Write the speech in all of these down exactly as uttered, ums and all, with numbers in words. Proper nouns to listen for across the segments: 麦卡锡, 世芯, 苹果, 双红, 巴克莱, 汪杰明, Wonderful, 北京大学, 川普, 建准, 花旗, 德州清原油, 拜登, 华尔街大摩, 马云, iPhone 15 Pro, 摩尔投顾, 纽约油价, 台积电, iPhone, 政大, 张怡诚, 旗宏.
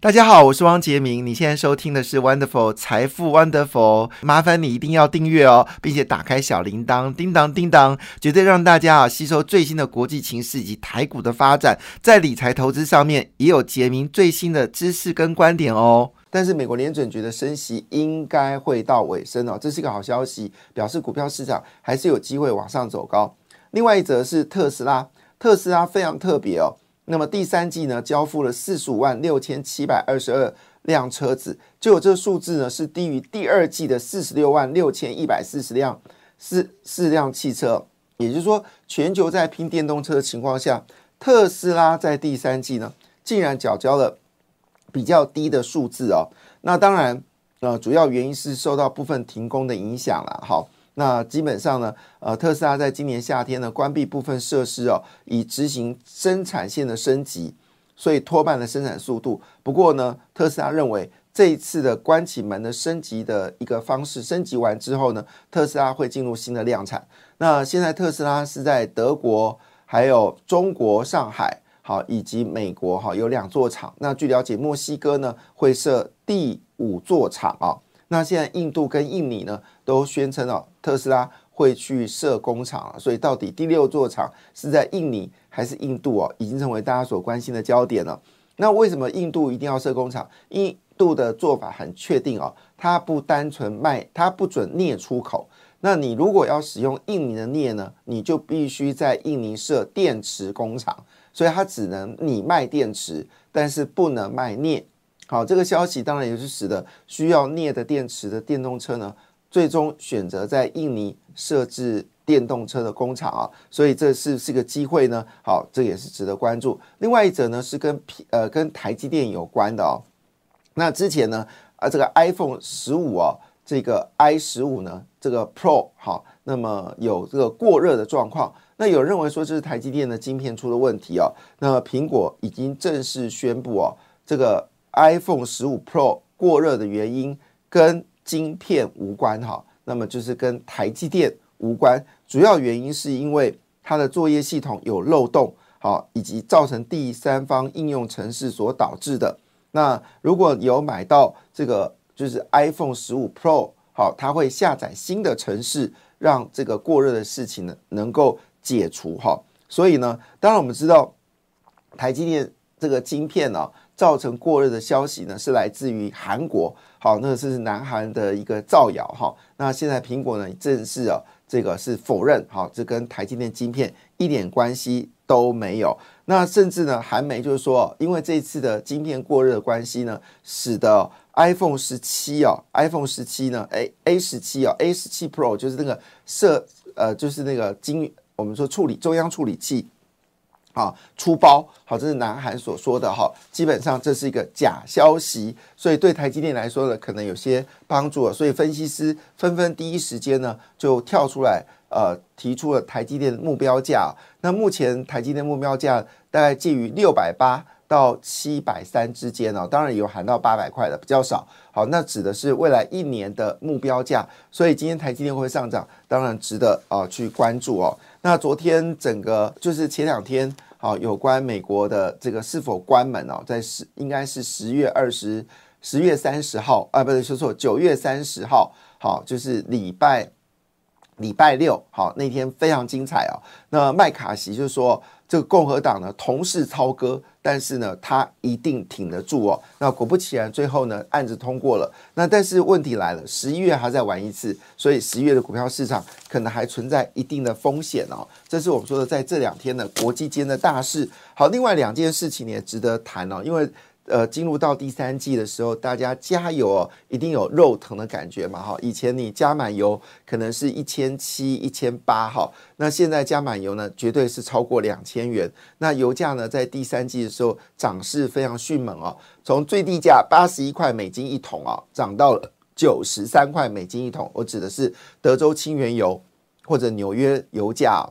大家好，我是汪杰明，你现在收听的是 Wonderful 财富 Wonderful， 麻烦你一定要订阅哦，并且打开小铃铛，叮当叮当，绝对让大家啊吸收最新的国际情势以及台股的发展，在理财投资上面也有杰明最新的知识跟观点哦。但是美国联准局的升息应该会到尾声哦，这是一个好消息，表示股票市场还是有机会往上走高。另外一则是特斯拉，特斯拉非常特别哦，那么第三季呢，交付了四十五万六千七百二十二辆车子，就有这个数字呢是低于第二季的四十六万六千一百四十辆汽车。也就是说，全球在拼电动车的情况下，特斯拉在第三季呢，竟然缴交了比较低的数字哦。那当然，呃，主要原因是受到部分停工的影响啦。好。那基本上呢，呃，特斯拉在今年夏天呢关闭部分设施哦，以执行生产线的升级，所以拖慢了生产速度。不过呢，特斯拉认为这一次的关起门的升级的一个方式，升级完之后呢，特斯拉会进入新的量产。那现在特斯拉是在德国、还有中国上海，好，以及美国哈有两座厂。那据了解，墨西哥呢会设第五座厂啊。那现在印度跟印尼呢都宣称哦，特斯拉会去设工厂，所以到底第六座厂是在印尼还是印度哦，已经成为大家所关心的焦点了。那为什么印度一定要设工厂？印度的做法很确定哦，它不单纯卖，它不准镍出口。那你如果要使用印尼的镍呢，你就必须在印尼设电池工厂，所以它只能你卖电池，但是不能卖镍。好，这个消息当然也是使得需要镍的电池的电动车呢，最终选择在印尼设置电动车的工厂啊，所以这是是个机会呢。好，这也是值得关注。另外一则呢是跟呃跟台积电有关的哦。那之前呢，啊这个 iPhone 十五 啊，这个 i 十五 呢，这个 Pro 好，那么有这个过热的状况。那有认为说这是台积电的晶片出了问题哦。那苹果已经正式宣布哦，这个iPhone 十五 Pro 过热的原因跟晶片无关哈，那么就是跟台积电无关，主要原因是因为它的作业系统有漏洞，好，以及造成第三方应用程式所导致的。那如果有买到这个就是 iPhone 十五 Pro， 好，它会下载新的程式，让这个过热的事情呢能够解除哈。所以呢，当然我们知道台积电这个晶片呢、啊。造成过热的消息呢是来自于韩国，好，那是南韩的一个造谣哈。那现在苹果呢正式啊，这个是否认，好，这跟台积电晶片一点关系都没有。那甚至呢，韩媒就是说，因为这一次的晶片过热的关系呢，使得 iPhone 十七哦 ，iPhone 十七呢 ，A 十七哦 ，A 十七 Pro 就是那个设呃，就是那个晶，我们说处理中央处理器。啊，出包，好，这是南韩所说的哈，基本上这是一个假消息，所以对台积电来说呢，可能有些帮助了，所以分析师纷纷第一时间呢就跳出来，呃，提出了台积电的目标价。那目前台积电目标价大概介于六百八到七百三之间哦，当然有喊到八百块的，比较少。好，那指的是未来一年的目标价，所以今天台积电会上涨，当然值得啊、呃、去关注哦。那昨天整个就是前两天。好，有关美国的这个是否关门哦，在十应该是十月二十、十月三十号啊，不是说错，九月三十号，好，就是礼拜礼拜六，好，那天非常精彩哦。那麦卡锡就说，这个共和党呢同是操戈，但是呢他一定挺得住哦。那果不其然，最后呢案子通过了。那但是问题来了，十一月还再玩一次，所以十一月的股票市场可能还存在一定的风险哦。这是我们说的在这两天的国际间的大事。好，另外两件事情也值得谈哦，因为呃进入到第三季的时候，大家加油哦，一定有肉疼的感觉嘛哈。以前你加满油可能是一千七、一千八哈。那现在加满油呢，绝对是超过两千元。那油价呢，在第三季的时候涨势非常迅猛哦，从最低价八十一块美金一桶哦，涨到了九十三块美金一桶。我指的是德州清原油或者纽约油价、哦。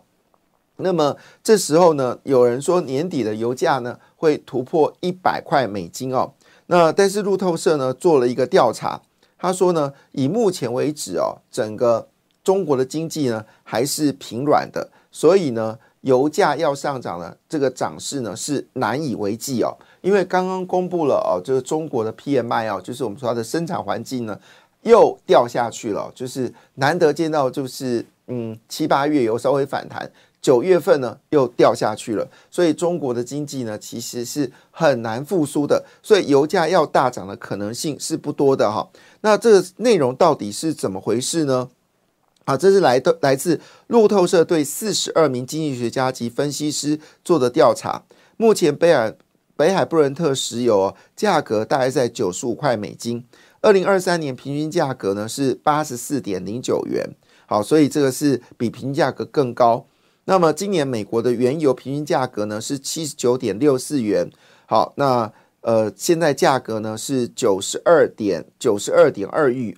那么这时候呢，有人说年底的油价呢会突破一百块美金哦。那但是路透社呢做了一个调查，他说呢，以目前为止哦，整个中国的经济呢还是疲软的，所以呢，油价要上涨呢，这个涨势呢是难以为继哦。因为刚刚公布了哦，就是中国的 P M I 哦，就是我们说它的生产环境呢又掉下去了，就是难得见到就是嗯七八月有稍微反弹。九月份呢又掉下去了，所以中国的经济呢其实是很难复苏的，所以油价要大涨的可能性是不多的哈。那这个内容到底是怎么回事呢？啊，这是来的来自路透社对四十二名经济学家及分析师做的调查。目前北海北海布伦特石油、哦、价格大概在九十五块美金，二零二三年平均价格呢是 八十四点零九 元。好，所以这个是比平均价格更高。那么今年美国的原油平均价格呢是 七十九点六四 元，好，那呃现在价格呢是 九十二点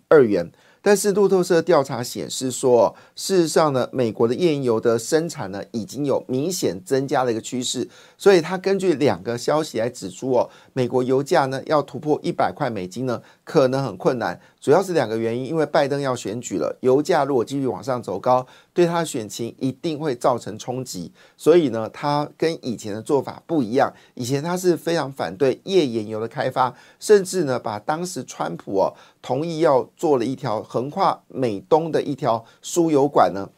二 元，但是路透社调查显示说、哦、事实上呢美国的页岩油的生产呢已经有明显增加的一个趋势，所以它根据两个消息来指出哦，美国油价呢要突破一百块美金呢可能很困难，主要是两个原因，因为拜登要选举了，油价如果继续往上走高，对他选情一定会造成冲击，所以呢，他跟以前的做法不一样，以前他是非常反对页岩油的开发，甚至呢，把当时川普哦同意要做了一条横跨美东的一条输油管呢。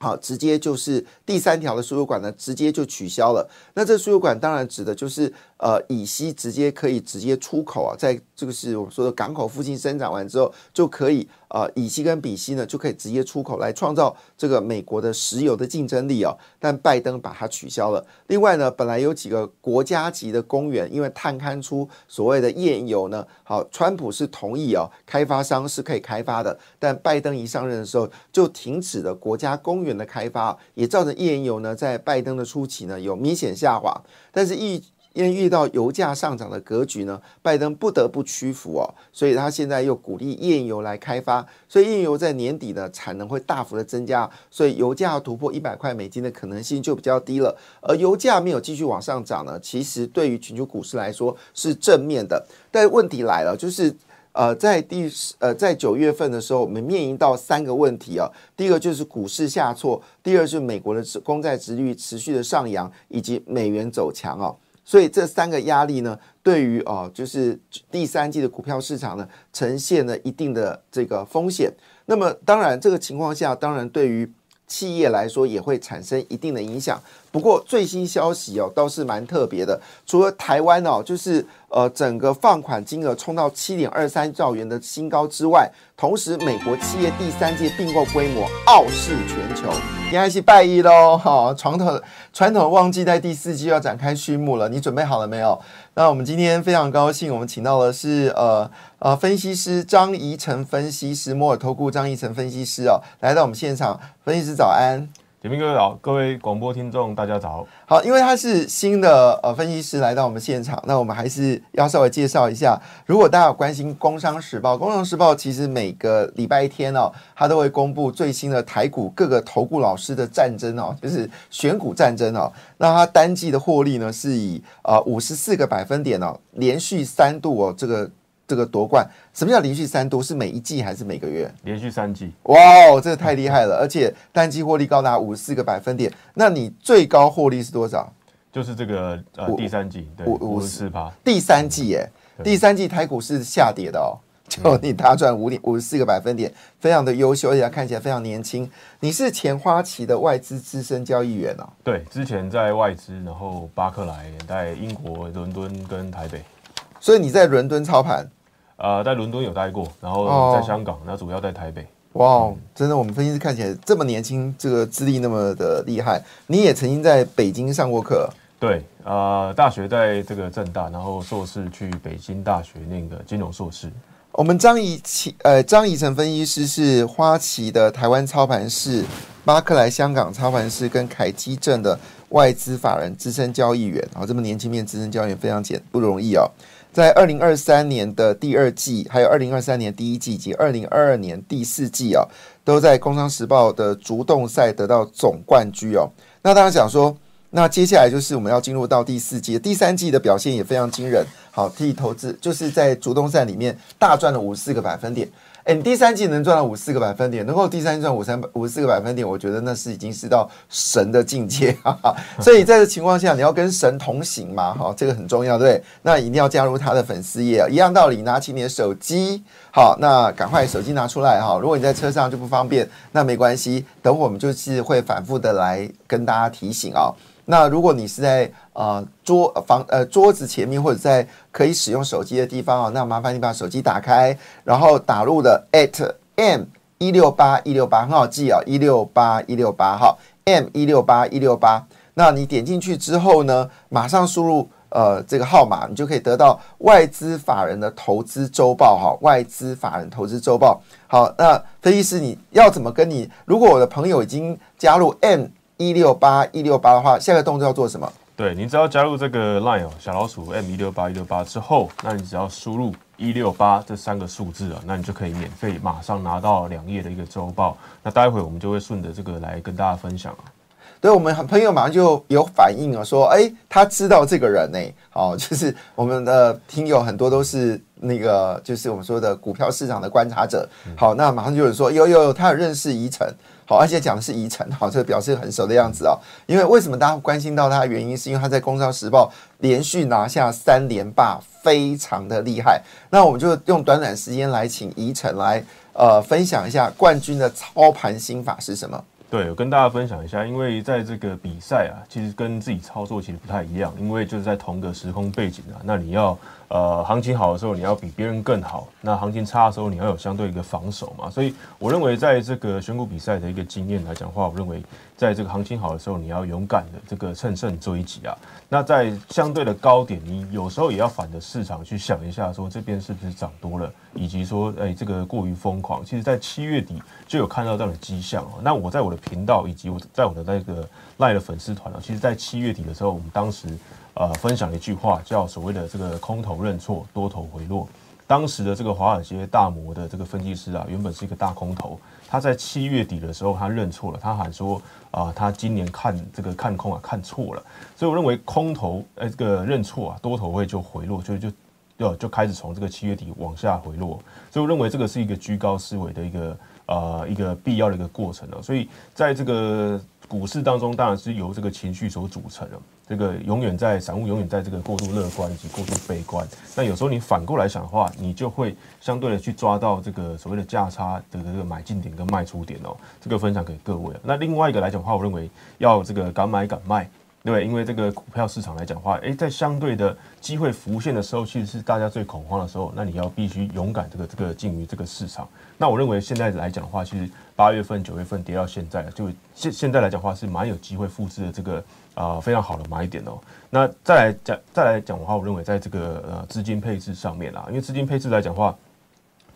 好，直接就是第三条的输油管呢，直接就取消了。那这输油管当然指的就是呃，以西直接可以直接出口啊，在这个是我们说的港口附近生产完之后，就可以呃，以西跟比西呢就可以直接出口来创造这个美国的石油的竞争力哦。但拜登把它取消了。另外呢，本来有几个国家级的公园，因为探勘出所谓的页岩油呢，好，川普是同意哦，开发商是可以开发的，但拜登一上任的时候就停止了国家公园的开发，也造成页岩油呢在拜登的初期呢有明显下滑，但是一因为遇到油价上涨的格局呢，拜登不得不屈服哦，所以他现在又鼓励页岩油来开发，所以页岩油在年底呢产能会大幅的增加，所以油价突破一百块美金的可能性就比较低了。而油价没有继续往上涨呢，其实对于全球股市来说是正面的，但问题来了，就是呃，在第呃，在九月份的时候，我们面临到三个问题啊。第一个就是股市下挫，第二是美国的公债殖利率持续的上扬，以及美元走强啊。所以这三个压力呢，对于啊，就是第三季的股票市场呢，呈现了一定的这个风险。那么当然，这个情况下，当然对于企业来说也会产生一定的影响。不过最新消息哦，倒是蛮特别的。除了台湾哦，就是呃整个放款金额冲到 七点二三 兆元的新高之外，同时美国企业第三季并购规模傲视全球，应该是拜一喽哈。传统传统旺季在第四季要展开序幕了，你准备好了没有？那我们今天非常高兴，我们请到的是呃呃分析师张怡诚分析师，摩尔投顾张怡诚分析师哦，来到我们现场。分析师早安。杰明哥好，各位广播听众大家早好。因为他是新的呃分析师来到我们现场，那我们还是要稍微介绍一下。如果大家有关心工商时报，工商时报其实每个礼拜天哦，他都会公布最新的台股各个投顾老师的战争哦，就是选股战争哦。那他单季的获利呢是以呃五十四个百分点哦，连续三度哦这个这个夺冠。什么叫连续三度？是每一季还是每个月？连续三季。哇哦，这个太厉害了！而且单季获利高达五十四个百分点。那你最高获利是多少？就是这个呃第三季，对，五十四趴。第三季耶、欸，第三季台股是下跌的哦，就你大赚五点五十四个百分点，非常的优秀，而且看起来非常年轻。你是前花旗的外资资深交易员哦。对，之前在外资，然后巴克莱在英国伦敦跟台北。所以你在伦敦操盘？呃，在伦敦有待过，然后在香港，那、哦、主要在台北。哇、嗯，真的，我们分析师看起来这么年轻，这个资历那么的厉害。你也曾经在北京上过课？对，呃，大学在这个政大，然后硕士去北京大学那个金融硕士。我们张怡呃张怡诚分析师是花旗的台湾操盘室、巴克莱香港操盘室跟凯基证的外资法人资深交易员。然、哦、后这么年轻面资深交易员非常简不容易哦。在二零二三年的第二季，还有二零二三年第一季以及二零二二年第四季啊、哦，都在《工商时报》的竹动赛得到总冠军哦。那当然讲说，那接下来就是我们要进入到第四季，第三季的表现也非常惊人。好，替投资就是在竹东散里面大赚了五十四个百分点。哎，你第三季能赚到五十四个百分点，能够第三季赚五十四个百分点，我觉得那是已经是到神的境界。哈哈，所以在这情况下，你要跟神同行嘛，哈，这个很重要，对不对？那一定要加入他的粉丝页，一样道理，拿起你的手机，好，那赶快手机拿出来哈。如果你在车上就不方便，那没关系，等会我们就是会反复的来跟大家提醒啊、哦。那如果你是在呃桌房呃桌子前面或者在可以使用手机的地方哦，那麻烦你把手机打开，然后打入了 at M 一六八一六八，很好记啊、哦，一六八一六八哈 M 一六八一六八。那你点进去之后呢，马上输入呃这个号码，你就可以得到外资法人的投资周报哈、哦，外资法人投资周报。好，那分析师你要怎么跟你？如果我的朋友已经加入 M。一六八一六八的话，下个动作要做什么？对，你只要加入这个 LINE 哦，小老鼠 M 一六八一六八之后，那你只要输入一六八这三个数字啊，那你就可以免费马上拿到两页的一个周报。那待会我们就会顺着这个来跟大家分享啊。对，我们朋友马上就有反应了，说，哎，他知道这个人呢、欸。好、哦，就是我们的听友很多都是那个，就是我们说的股票市场的观察者。好，那马上就有人说，有有有，他有认识宜城。好，而且讲的是宜城，好，这表示很熟的样子啊、哦。因为为什么大家关心到他的原因，是因为他在《工商时报》连续拿下三连霸，非常的厉害。那我们就用短短时间来请宜城来呃分享一下冠军的操盘心法是什么。对，我跟大家分享一下，因为在这个比赛啊，其实跟自己操作其实不太一样，因为就是在同个时空背景啊，那你要呃行情好的时候你要比别人更好，那行情差的时候你要有相对一个防守嘛，所以我认为在这个选股比赛的一个经验来讲的话，我认为在这个行情好的时候你要勇敢的这个乘胜追击啊，那在相对的高点你有时候也要反着市场去想一下，说这边是不是涨多了，以及说哎这个过于疯狂，其实在七月底就有看到这样的迹象哦、啊，那我在我的频道以及我在我的那个 LINE 的粉丝团啊，其实在七月底的时候，我们当时呃分享了一句话，叫所谓的这个空头认错，多头回落。当时的这个华尔街大摩的这个分析师啊，原本是一个大空头，他在七月底的时候他认错了，他喊说啊、呃，他今年看这个看空啊看错了，所以我认为空头呃这个认错啊，多头会就回落，就就。就就开始从这个七月底往下回落，所以我认为这个是一个居高思维的一个呃一个必要的一个过程了、啊。所以在这个股市当中，当然是由这个情绪所组成的、啊。这个永远在散户永远在这个过度乐观以及过度悲观。那有时候你反过来想的话，你就会相对的去抓到这个所谓的价差的这个买进点跟卖出点哦。这个分享给各位、啊。那另外一个来讲的话，我认为要这个敢买敢卖。对，因为这个股票市场来讲的话，哎，在相对的机会浮现的时候，其实是大家最恐慌的时候。那你要必须勇敢，这个这个进于这个市场。那我认为现在来讲的话，其实八月份、九月份跌到现在，就现现在来讲的话是蛮有机会复制的这个啊、呃、非常好的买点哦。那再来讲再来讲的话，我认为在这个呃资金配置上面啦，因为资金配置来讲的话。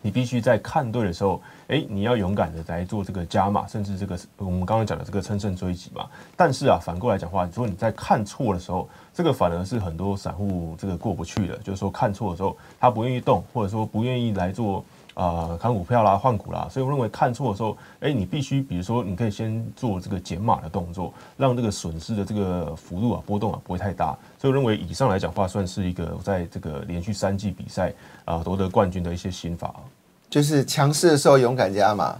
你必须在看对的时候，哎，你要勇敢的来做这个加码，甚至这个我们刚刚讲的这个乘胜追击嘛。但是啊，反过来讲的话，如果你在看错的时候，这个反而是很多散户这个过不去的，就是说看错的时候，他不愿意动，或者说不愿意来做。啊，看、呃、股票啦，换股啦，所以我认为看错的时候，哎，你必须，比如说，你可以先做这个减码的动作，让这个损失的这个幅度啊、波动啊不会太大。所以我认为以上来讲的话，算是一个在这个连续三季比赛啊、呃、夺得冠军的一些心法，就是强势的时候勇敢加码，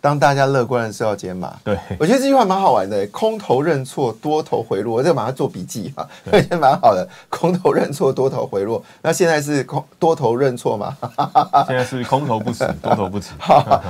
当大家乐观的时候减码。对，我觉得这句话蛮好玩的，空头认错，多头回落，我这马上做笔记啊，我觉得蛮好的。空头认错，多头回落，那现在是空多头认错吗？现在是空头不死，多头不止。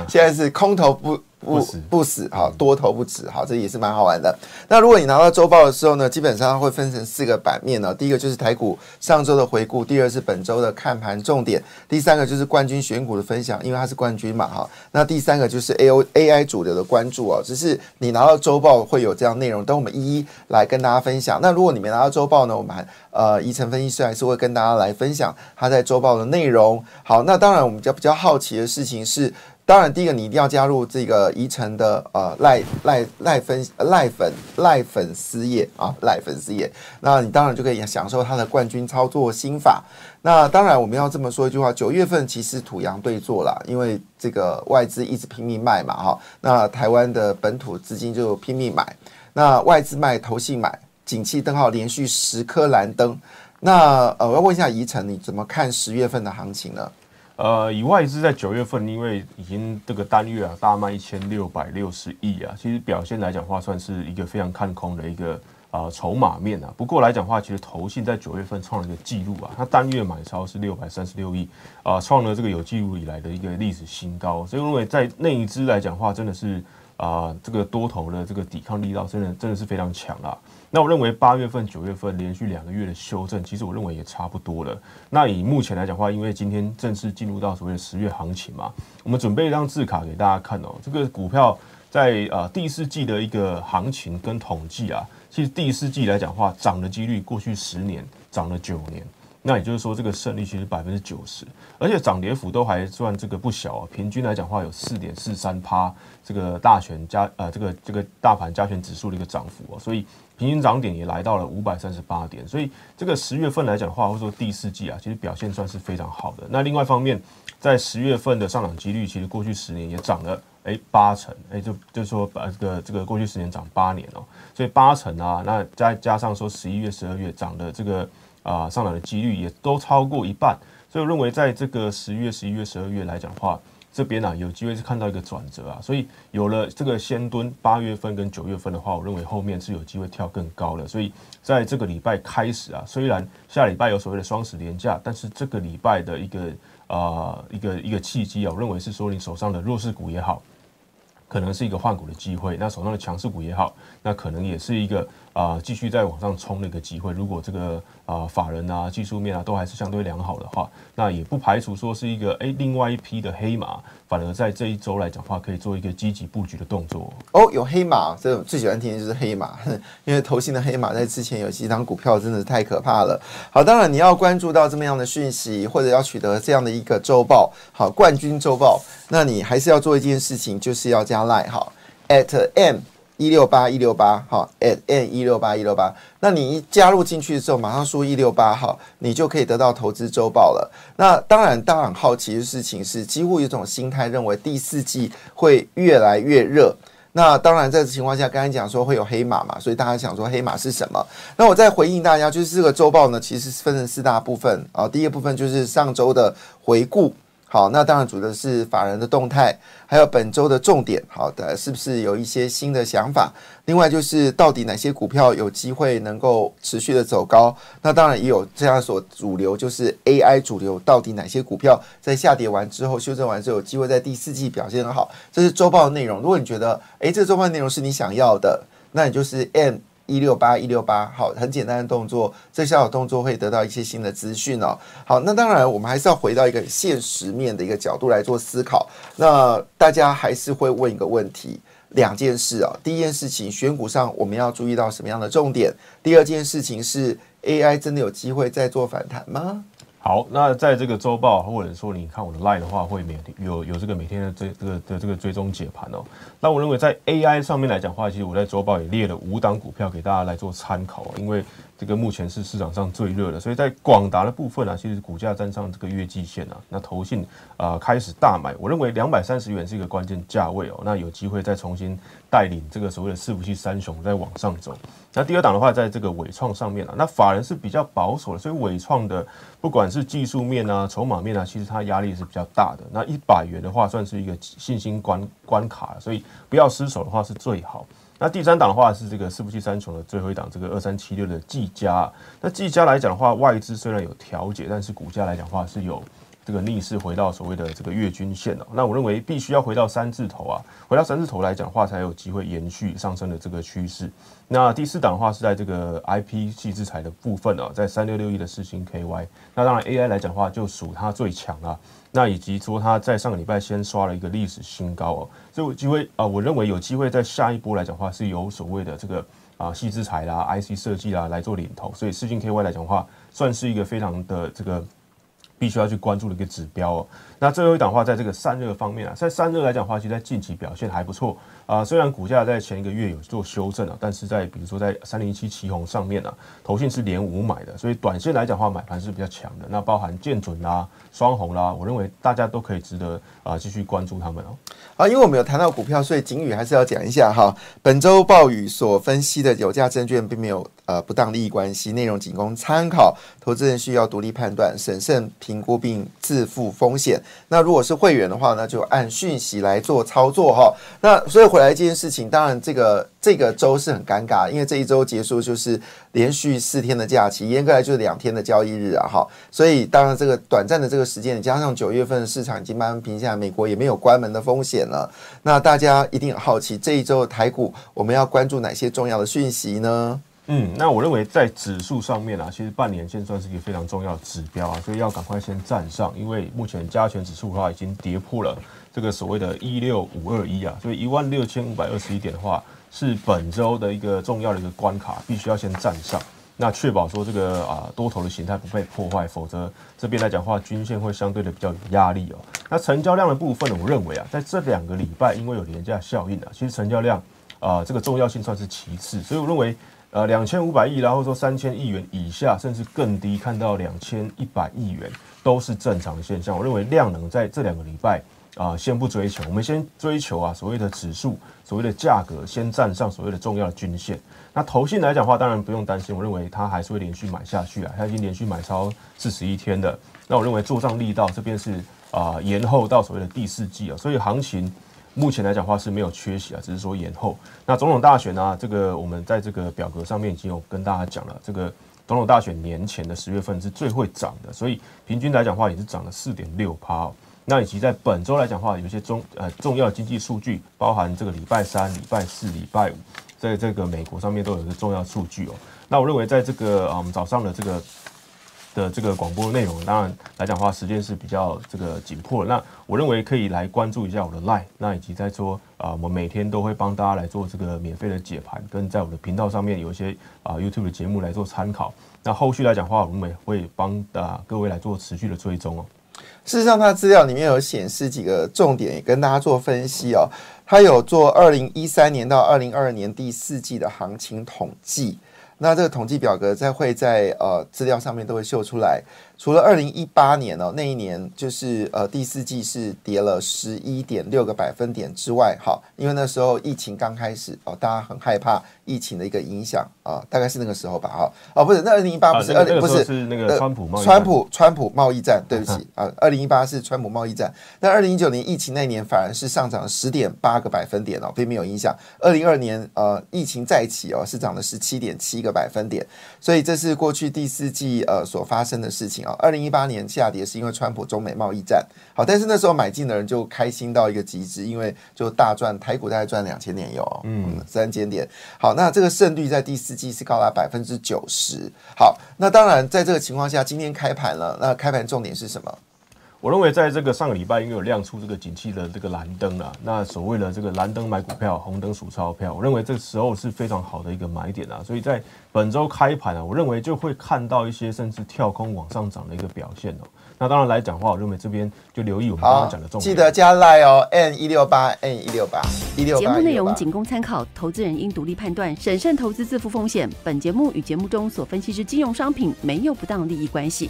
现在是空头不不不死，好，多头不止，好，这也是蛮好玩的。那如果你拿到周报的时候呢，基本上会分成四个版面呢、哦。第一个就是台股上周的回顾，第二是本周的看盘重点，第三个就是冠军选股的分享，因为它是冠军嘛，哈。那第三个就是 A O A I 主流的关注哦，只是你拿到周报会有这样内容，等我们一一来跟大家分享。那如果你没拿到周报呢，我们还呃宜城分析师还是会跟大家来分享他在周报的内容。好，那当然我们比较比较好奇的事情是。当然，第一个你一定要加入这个宜城的呃赖赖赖粉赖粉赖粉丝页啊，赖粉丝页，那你当然就可以享受他的冠军操作心法。那当然，我们要这么说一句话：九月份其实土洋对坐啦，因为这个外资一直拼命卖嘛，哈，那台湾的本土资金就拼命买。那外资卖，投信买，景气灯号连续十颗蓝灯。那呃，我要问一下怡诚，你怎么看十月份的行情呢？呃，以外资在九月份，因为已经这个单月啊大卖一千六百六十亿啊，其实表现来讲话算是一个非常看空的一个呃筹码面啊。不过来讲话，其实投信在九月份创了一个记录啊，它单月买超是六百三十六亿啊，创了这个有记录以来的一个历史新高。所以认为在内资来讲话，真的是啊、呃、这个多头的这个抵抗力道真的真的是非常强啦、啊。那我认为八月份、九月份连续两个月的修正，其实我认为也差不多了。那以目前来讲的话，因为今天正式进入到所谓的十月行情嘛，我们准备一张字卡给大家看哦。这个股票在呃第四季的一个行情跟统计啊，其实第四季来讲的话，涨的几率过去十年涨了九年，那也就是说这个胜率其实百分之九十，而且涨跌幅都还算这个不小啊。平均来讲的话有四点四三趴，这个大权加呃这个这个大盘加权指数的一个涨幅啊，所以平均涨点也来到了五百三十八点，所以这个十月份来讲的话，或者说第四季啊，其实表现算是非常好的。那另外一方面，在十月份的上涨几率，其实过去十年也涨了哎八成，哎就就说呃这个这个过去十年涨八年哦，所以八成啊，那再加上说十一月、十二月涨的这个啊、呃、上涨的几率也都超过一半，所以我认为在这个十月、十一月、十二月来讲的话，这边啊有机会是看到一个转折啊，所以有了这个先蹲八月份跟九月份的话，我认为后面是有机会跳更高的。所以在这个礼拜开始啊，虽然下礼拜有所谓的双十连假，但是这个礼拜的一个啊、呃、一个一个契机啊，我认为是说你手上的弱势股也好，可能是一个换股的机会；那手上的强势股也好，那可能也是一个啊、呃、继续再往上冲的一个机会。如果这个啊、呃、法人啊技术面啊都还是相对良好的话，那也不排除说是一个哎另外一批的黑马，反而在这一周来讲的话，可以做一个积极布局的动作。哦，有黑马，这种最喜欢听的就是黑马，因为投信的黑马在之前有几档股票真的是太可怕了。好，当然你要关注到这么样的讯息，或者要取得这样的一个周报，好冠军周报，那你还是要做一件事情，就是要加 line 好 at m。一六八一六八，好 ，at n 一六八一六八。那你一加入进去的时候，马上输一六八，好，你就可以得到投资周报了。那当然，大家很好奇的事情是，几乎有种心态认为第四季会越来越热。那当然，在这情况下，刚才讲说会有黑马嘛，所以大家想说黑马是什么？那我再回应大家，就是这个周报呢，其实分成四大部分啊。第一个部分就是上周的回顾。好，那当然主的是法人的动态，还有本周的重点，好的，是不是有一些新的想法？另外就是到底哪些股票有机会能够持续的走高？那当然也有这样所主流，就是 A I 主流，到底哪些股票在下跌完之后、修正完之后，有机会在第四季表现很好？这是周报的内容。如果你觉得，哎，这周报内容是你想要的，那你就是 M。一六八一六八，好，很简单的动作，这小小动作会得到一些新的资讯哦。好，那当然我们还是要回到一个现实面的一个角度来做思考。那大家还是会问一个问题，两件事啊、哦。第一件事情，选股上我们要注意到什么样的重点？第二件事情是 ，A I 真的有机会再做反弹吗？好，那在这个周报或者说你看我的 line 的话，会每有有这个每天的这这个的这个追踪解盘哦。那我认为在 A I 上面来讲的话，其实我在周报也列了五档股票给大家来做参考、哦，因为这个目前是市场上最热的，所以在广达的部分啊，其实股价站上这个月季线啊，那投信啊、呃、开始大买，我认为两百三十元是一个关键价位哦，那有机会再重新带领这个所谓的伺服器三雄再往上走。那第二档的话，在这个伟创上面啊，那法人是比较保守的，所以伟创的不管是技术面啊、筹码面啊，其实它压力是比较大的。那一百元的话，算是一个信心关关卡，所以不要失手的话是最好。那第三档的话是这个伺服器三雄的最后一档，这个二三七六的技嘉。那技嘉来讲的话，外资虽然有调节，但是股价来讲的话是有这个逆势回到所谓的这个月均线哦，那我认为必须要回到三字头啊，回到三字头来讲的话，才有机会延续上升的这个趋势。那第四档的话是在这个 I P 矽智財的部分啊，在三六六一的世芯 K Y。那当然 A I 来讲的话，就属它最强啊。那以及说它在上个礼拜先刷了一个历史新高哦，所以有机会啊、呃，我认为有机会在下一波来讲的话是有所谓的这个啊矽智財啦、I C 设计啦来做领头，所以世芯 K Y 来讲的话，算是一个非常的这个。必须要去关注的一个指标哦。那最后一档的话，在这个散热方面啊，在散热来讲的话，其实在近期表现还不错啊、呃。虽然股价在前一个月有做修正啊，但是在比如说在三零一七旗宏上面啊，投信是连五买的，所以短线来讲的话，买盘是比较强的。那包含建准啦、啊、双红啦、啊，我认为大家都可以值得啊、呃、继续关注他们哦。啊，因为我们有谈到股票，所以景宇还是要讲一下哈。本周鲍宇所分析的有价证券并没有呃不当利益关系，内容仅供参考，投资人需要独立判断、审慎评估并自负风险。那如果是会员的话呢，就按讯息来做操作哈。那所以回来这件事情，当然这个这个周是很尴尬，因为这一周结束就是连续四天的假期，严格来就是两天的交易日啊哈。所以当然这个短暂的这个时间，加上九月份的市场已经慢慢平下，美国也没有关门的风险了。那大家一定很好奇，这一周的台股我们要关注哪些重要的讯息呢？嗯，那我认为在指数上面啊，其实半年线算是一个非常重要的指标啊，所以要赶快先站上，因为目前加权指数的话已经跌破了这个所谓的一六五二一啊，所以一万六千五百二十一点的话是本周的一个重要的一个关卡，必须要先站上。那确保说这个啊、呃、多头的形态不被破坏，否则这边来讲的话，均线会相对的比较有压力哦。那成交量的部分呢，我认为啊，在这两个礼拜因为有廉价效应啊，其实成交量啊、呃、这个重要性算是其次，所以我认为呃两千五百亿，然后说三千亿元以下，甚至更低，看到两千一百亿元都是正常的现象。我认为量能在这两个礼拜啊、呃、先不追求，我们先追求啊所谓的指数，所谓的价格先站上所谓的重要的均线。那投信来讲的话，当然不用担心，我认为它还是会连续买下去啊，它已经连续买超四十一天的。那我认为做账力道这边是啊、呃、延后到所谓的第四季啊，所以行情目前来讲的话是没有缺席啊，只是说延后。那总统大选呢、啊，这个我们在这个表格上面已经有跟大家讲了，这个总统大选年前的十月份是最会涨的，所以平均来讲的话也是涨了四点六趴。那以及在本周来讲的话，有一些重呃重要的经济数据，包含这个礼拜三、礼拜四、礼拜五。在这个美国上面都有一个重要数据哦。那我认为在这个啊我们早上的这个的这个广播内容，当然来讲的话，时间是比较这个紧迫的。那我认为可以来关注一下我的 LINE， 那以及在说啊，我每天都会帮大家来做这个免费的解盘，跟在我的频道上面有一些啊 YouTube 的节目来做参考。那后续来讲的话，我们也会帮啊各位来做持续的追踪哦。事实上，它资料里面有显示几个重点，也跟大家做分析哦。它有做二零一三年到二零二二年第四季的行情统计，那这个统计表格在会在呃资料上面都会秀出来。除了二零一八年哦，那一年就是呃第四季是跌了十一点六个百分点之外，好，因为那时候疫情刚开始哦，大家很害怕疫情的一个影响啊、呃，大概是那个时候吧，哈、哦，哦不是，那二零一八不是二零、啊那個、不是是那个川普贸易川普川普贸易战，对不起啊，二零一八是川普贸易战，那二零一九年疫情那年反而是上涨十点八。个百分点哦，并没有影响。二零二年呃，疫情再起哦，是涨了十七点七个百分点，所以这是过去第四季呃所发生的事情哦。二零一八年下跌是因为川普中美贸易战，好，但是那时候买进的人就开心到一个极致，因为就大赚，台股大概赚两千点有、哦，嗯，三千点。好，那这个胜率在第四季是高达百分之九十。好，那当然在这个情况下，今天开盘了，那开盘重点是什么？我认为在这个上个礼拜因为有亮出这个景气的这个蓝灯啊，那所谓的这个蓝灯买股票，红灯数钞票，我认为这时候是非常好的一个买点啊，所以在本周开盘啊，我认为就会看到一些甚至跳空往上涨的一个表现哦。那当然来讲的话，我认为这边就留意我们刚刚讲的重点，记得加 LINE 哦 ，N 一六八 N 一六八 一六八。节目内容仅供参考，投资人应独立判断，审慎投资，自负风险。本节目与节目中所分析之金融商品没有不当利益关系。